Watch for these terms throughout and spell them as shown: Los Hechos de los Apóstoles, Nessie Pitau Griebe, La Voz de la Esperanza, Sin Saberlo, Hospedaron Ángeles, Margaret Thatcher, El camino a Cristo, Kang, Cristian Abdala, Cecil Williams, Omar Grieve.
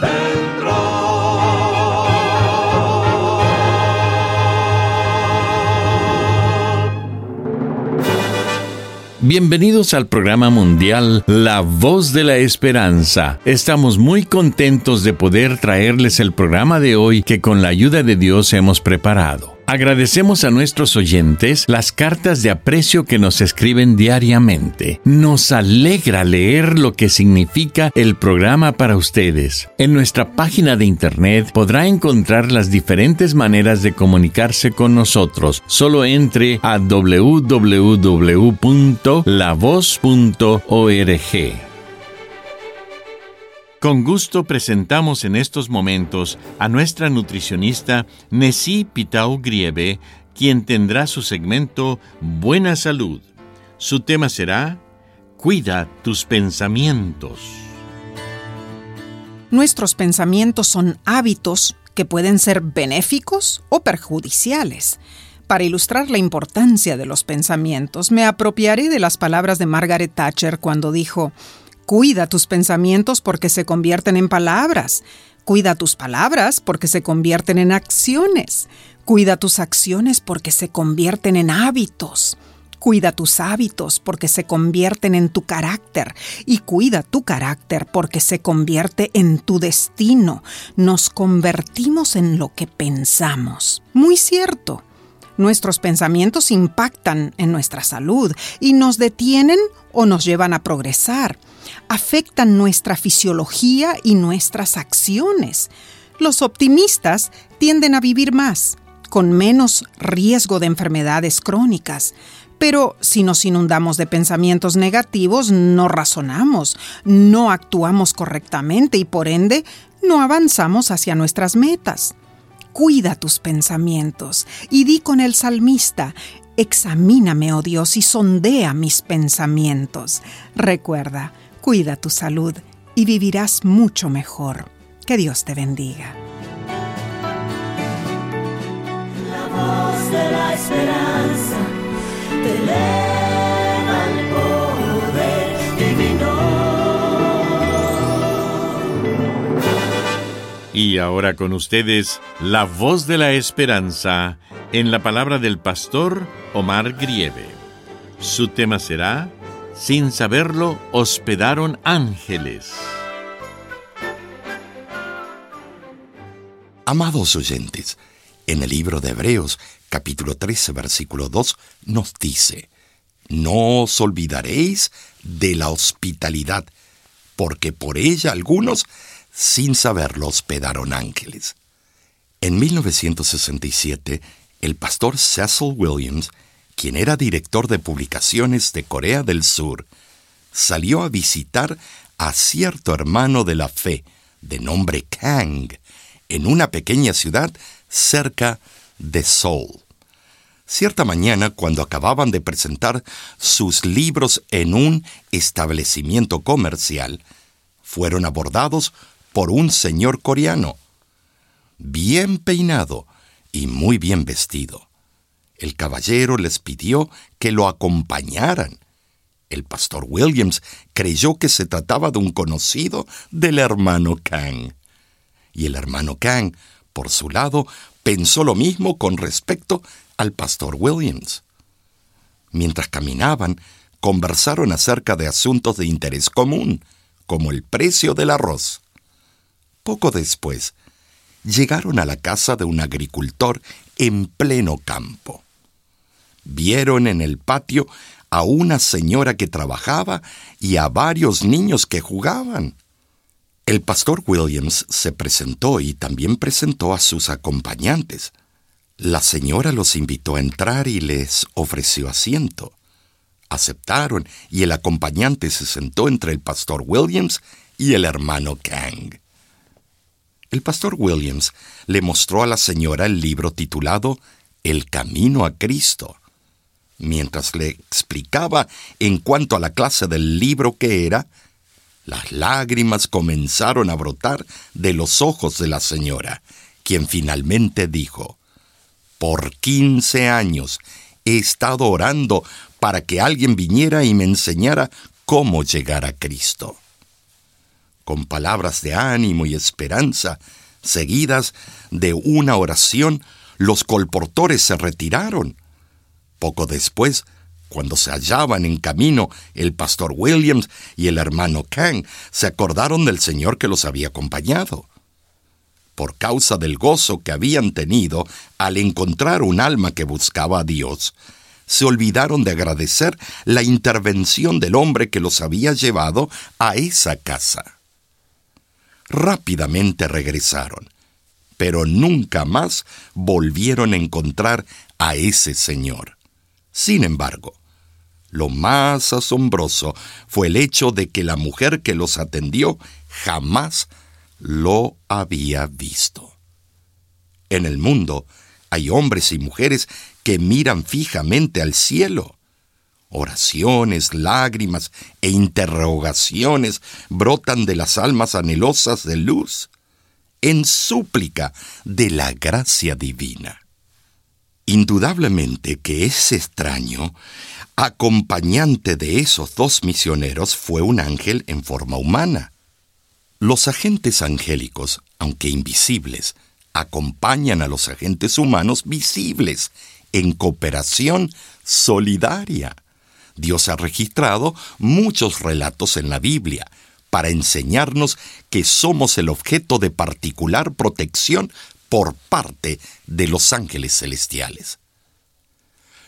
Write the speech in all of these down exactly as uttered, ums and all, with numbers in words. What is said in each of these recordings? vendrá. Bienvenidos al programa mundial La Voz de la Esperanza. Estamos muy contentos de poder traerles el programa de hoy que con la ayuda de Dios hemos preparado. Agradecemos a nuestros oyentes las cartas de aprecio que nos escriben diariamente. Nos alegra leer lo que significa el programa para ustedes. En nuestra página de internet podrá encontrar las diferentes maneras de comunicarse con nosotros. Solo entre a doble u doble u doble u punto la voz punto org. Con gusto presentamos en estos momentos a nuestra nutricionista Nessie Pitau Griebe, quien tendrá su segmento Buena Salud. Su tema será Cuida tus pensamientos. Nuestros pensamientos son hábitos que pueden ser benéficos o perjudiciales. Para ilustrar la importancia de los pensamientos, me apropiaré de las palabras de Margaret Thatcher cuando dijo: cuida tus pensamientos porque se convierten en palabras. Cuida tus palabras porque se convierten en acciones. Cuida tus acciones porque se convierten en hábitos. Cuida tus hábitos porque se convierten en tu carácter. Y cuida tu carácter porque se convierte en tu destino. Nos convertimos en lo que pensamos. Muy cierto. Nuestros pensamientos impactan en nuestra salud y nos detienen o nos llevan a progresar. Afectan nuestra fisiología y nuestras acciones. Los optimistas tienden a vivir más, con menos riesgo de enfermedades crónicas. Pero si nos inundamos de pensamientos negativos, no razonamos, no actuamos correctamente y por ende no avanzamos hacia nuestras metas. Cuida tus pensamientos y di con el salmista: examíname, oh Dios, y sondea mis pensamientos. Recuerda, cuida tu salud y vivirás mucho mejor. Que Dios te bendiga. La voz de la esperanza te eleva al poder divino. Y ahora con ustedes, La Voz de la Esperanza, en la palabra del pastor Omar Grieve. Su tema será Sin Saberlo, Hospedaron Ángeles. Amados oyentes, en el libro de Hebreos, capítulo trece, versículo dos, nos dice: no os olvidaréis de la hospitalidad, porque por ella algunos, sin saberlo, hospedaron ángeles. En mil novecientos sesenta y siete, el pastor Cecil Williams, quien era director de publicaciones de Corea del Sur, salió a visitar a cierto hermano de la fe, de nombre Kang, en una pequeña ciudad cerca de Seúl. Cierta mañana, cuando acababan de presentar sus libros en un establecimiento comercial, fueron abordados por un señor coreano, bien peinado y muy bien vestido. El caballero les pidió que lo acompañaran. El pastor Williams creyó que se trataba de un conocido del hermano Kang. Y el hermano Kang, por su lado, pensó lo mismo con respecto al pastor Williams. Mientras caminaban, conversaron acerca de asuntos de interés común, como el precio del arroz. Poco después, llegaron a la casa de un agricultor en pleno campo. Vieron en el patio a una señora que trabajaba y a varios niños que jugaban. El pastor Williams se presentó y también presentó a sus acompañantes. La señora los invitó a entrar y les ofreció asiento. Aceptaron y el acompañante se sentó entre el pastor Williams y el hermano Kang. El pastor Williams le mostró a la señora el libro titulado El camino a Cristo. Mientras le explicaba en cuanto a la clase del libro que era, las lágrimas comenzaron a brotar de los ojos de la señora, quien finalmente dijo: «Por quince años he estado orando para que alguien viniera y me enseñara cómo llegar a Cristo». Con palabras de ánimo y esperanza, seguidas de una oración, los colportores se retiraron. Poco después, cuando se hallaban en camino, el pastor Williams y el hermano Kang se acordaron del señor que los había acompañado. Por causa del gozo que habían tenido al encontrar un alma que buscaba a Dios, se olvidaron de agradecer la intervención del hombre que los había llevado a esa casa. Rápidamente regresaron, pero nunca más volvieron a encontrar a ese señor. Sin embargo, lo más asombroso fue el hecho de que la mujer que los atendió jamás lo había visto. En el mundo hay hombres y mujeres que miran fijamente al cielo. Oraciones, lágrimas e interrogaciones brotan de las almas anhelosas de luz, en súplica de la gracia divina. Indudablemente que ese extraño, acompañante de esos dos misioneros, fue un ángel en forma humana. Los agentes angélicos, aunque invisibles, acompañan a los agentes humanos visibles en cooperación solidaria. Dios ha registrado muchos relatos en la Biblia para enseñarnos que somos el objeto de particular protección por parte de los ángeles celestiales.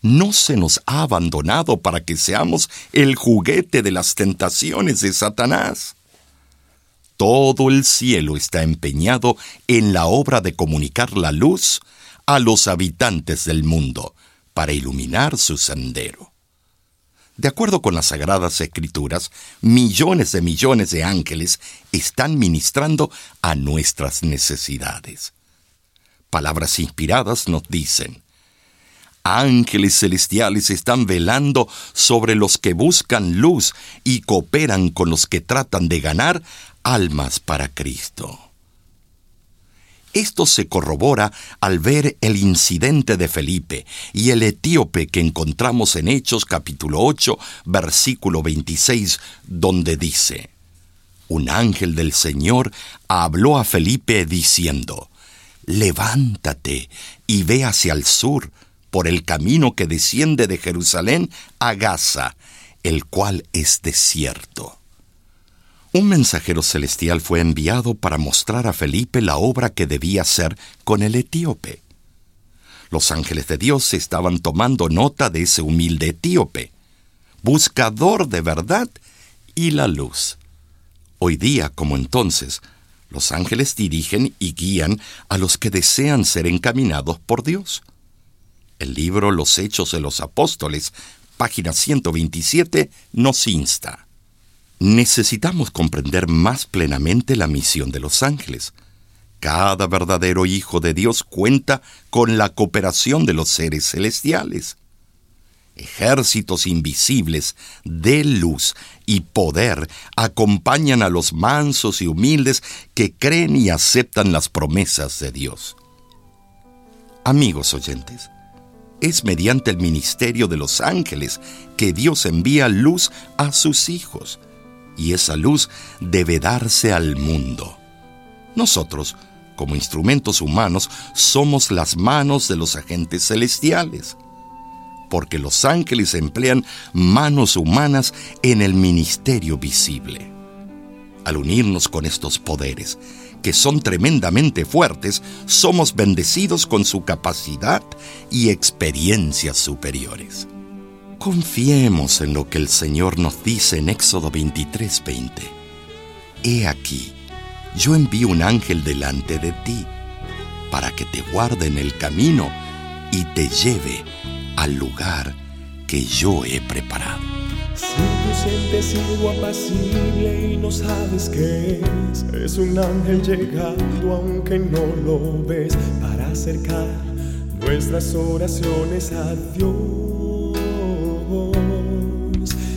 No se nos ha abandonado para que seamos el juguete de las tentaciones de Satanás. Todo el cielo está empeñado en la obra de comunicar la luz a los habitantes del mundo para iluminar su sendero. De acuerdo con las Sagradas Escrituras, millones de millones de ángeles están ministrando a nuestras necesidades. Palabras inspiradas nos dicen: ángeles celestiales están velando sobre los que buscan luz y cooperan con los que tratan de ganar almas para Cristo. Esto se corrobora al ver el incidente de Felipe y el etíope que encontramos en Hechos capítulo ocho, versículo veintiséis, donde dice: «Un ángel del Señor habló a Felipe diciendo: levántate y ve hacia el sur, por el camino que desciende de Jerusalén a Gaza, el cual es desierto». Un mensajero celestial fue enviado para mostrar a Felipe la obra que debía hacer con el etíope. Los ángeles de Dios estaban tomando nota de ese humilde etíope, buscador de verdad y la luz. Hoy día, como entonces, los ángeles dirigen y guían a los que desean ser encaminados por Dios. El libro Los Hechos de los Apóstoles, página ciento veintisiete, nos insta: necesitamos comprender más plenamente la misión de los ángeles. Cada verdadero hijo de Dios cuenta con la cooperación de los seres celestiales, ejércitos invisibles de luz y poder acompañan a los mansos y humildes que creen y aceptan las promesas de Dios. Amigos oyentes, es mediante el ministerio de los ángeles que Dios envía luz a sus hijos, y esa luz debe darse al mundo. Nosotros, como instrumentos humanos, somos las manos de los agentes celestiales, porque los ángeles emplean manos humanas en el ministerio visible. Al unirnos con estos poderes, que son tremendamente fuertes, somos bendecidos con su capacidad y experiencias superiores. Confiemos en lo que el Señor nos dice en Éxodo veintitrés veinte. «He aquí, yo envío un ángel delante de ti, para que te guarde en el camino y te lleve al lugar que yo he preparado». inocente, sigo apacible y no sabes qué es. Es un ángel llegando aunque no lo ves, para acercar nuestras oraciones a Dios.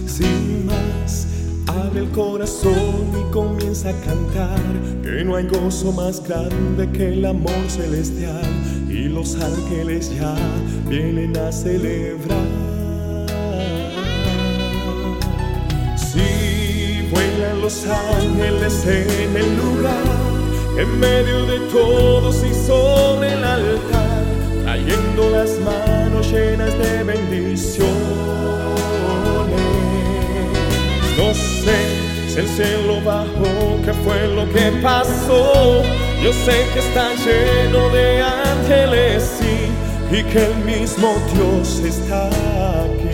Sin más, abre el corazón y comienza a cantar, que no hay gozo más grande que el amor celestial, y los ángeles ya vienen a celebrar. Los ángeles en el lugar, en medio de todos y sobre el altar, trayendo las manos llenas de bendiciones. No sé si el cielo bajó, qué fue lo que pasó. Yo sé que está lleno de ángeles, sí, y que el mismo Dios está aquí.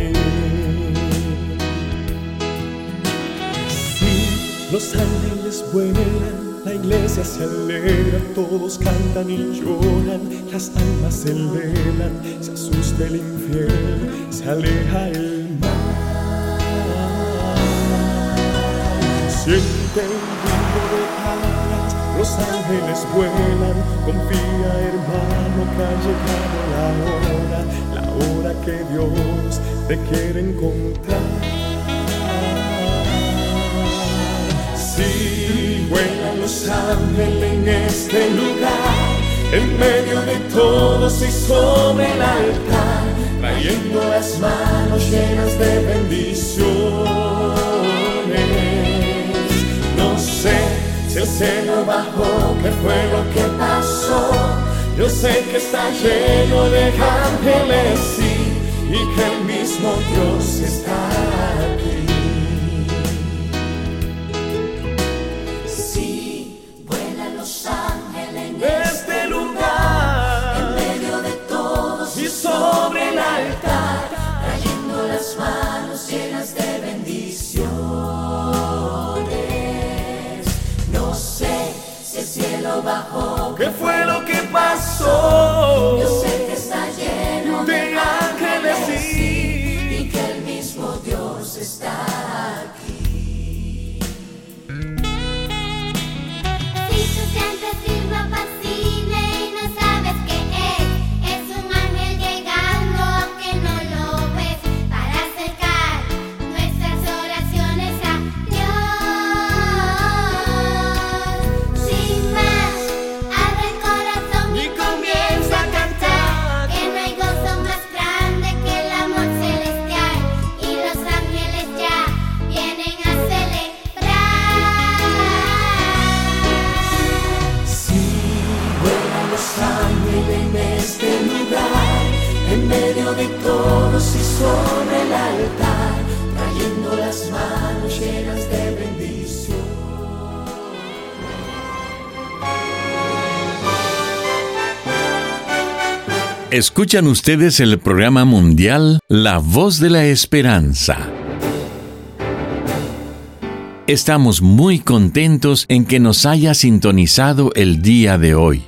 Los ángeles vuelan, la iglesia se alegra, todos cantan y lloran, las almas se elevan, se asusta el infiel, se aleja el mal. Siente el ruido de alas, los ángeles vuelan, confía hermano que ha llegado la hora, la hora que Dios te quiere encontrar. Sí, vuelan los ángeles en este lugar, en medio de todos y sobre el altar, trayendo las manos llenas de bendiciones. No sé si el cielo bajó, qué fue lo que pasó. Yo sé que está lleno de ángeles, sí, y que el mismo Dios está aquí. ¿Qué fue lo que pasó? Yo sé que está lleno de, de ángeles, ángeles y, y que el mismo Dios está aquí. Si tu sientes silbo apacible y no sabes qué es, es un ángel llegando aunque no lo ves, para acercar nuestras oraciones a Dios. Sin más, de todos y sobre el altar, trayendo las manos llenas de bendición. Escuchan ustedes el programa mundial La Voz de la Esperanza. Estamos muy contentos en que nos haya sintonizado el día de hoy.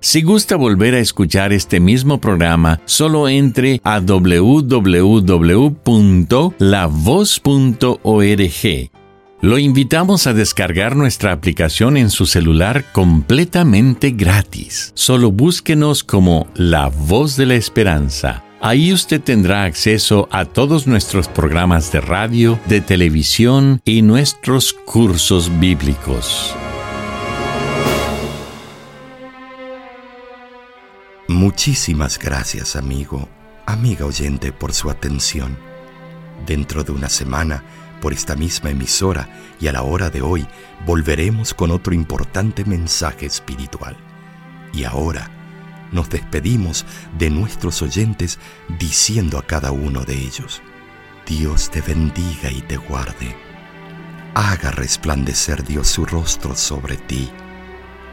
Si gusta volver a escuchar este mismo programa, solo entre a doble u doble u doble u punto la voz punto org. Lo invitamos a descargar nuestra aplicación en su celular completamente gratis. Solo búsquenos como La Voz de la Esperanza. Ahí usted tendrá acceso a todos nuestros programas de radio, de televisión y nuestros cursos bíblicos. Muchísimas gracias, amigo, amiga oyente, por su atención. Dentro de una semana, por esta misma emisora y a la hora de hoy, volveremos con otro importante mensaje espiritual. Y ahora, nos despedimos de nuestros oyentes diciendo a cada uno de ellos: Dios te bendiga y te guarde. Haga resplandecer Dios su rostro sobre ti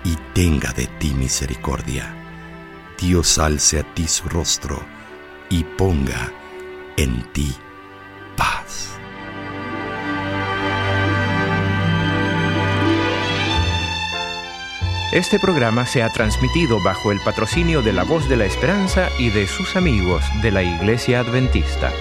y tenga de ti misericordia. Dios alce a ti su rostro y ponga en ti paz. Este programa se ha transmitido bajo el patrocinio de La Voz de la Esperanza y de sus amigos de la Iglesia Adventista.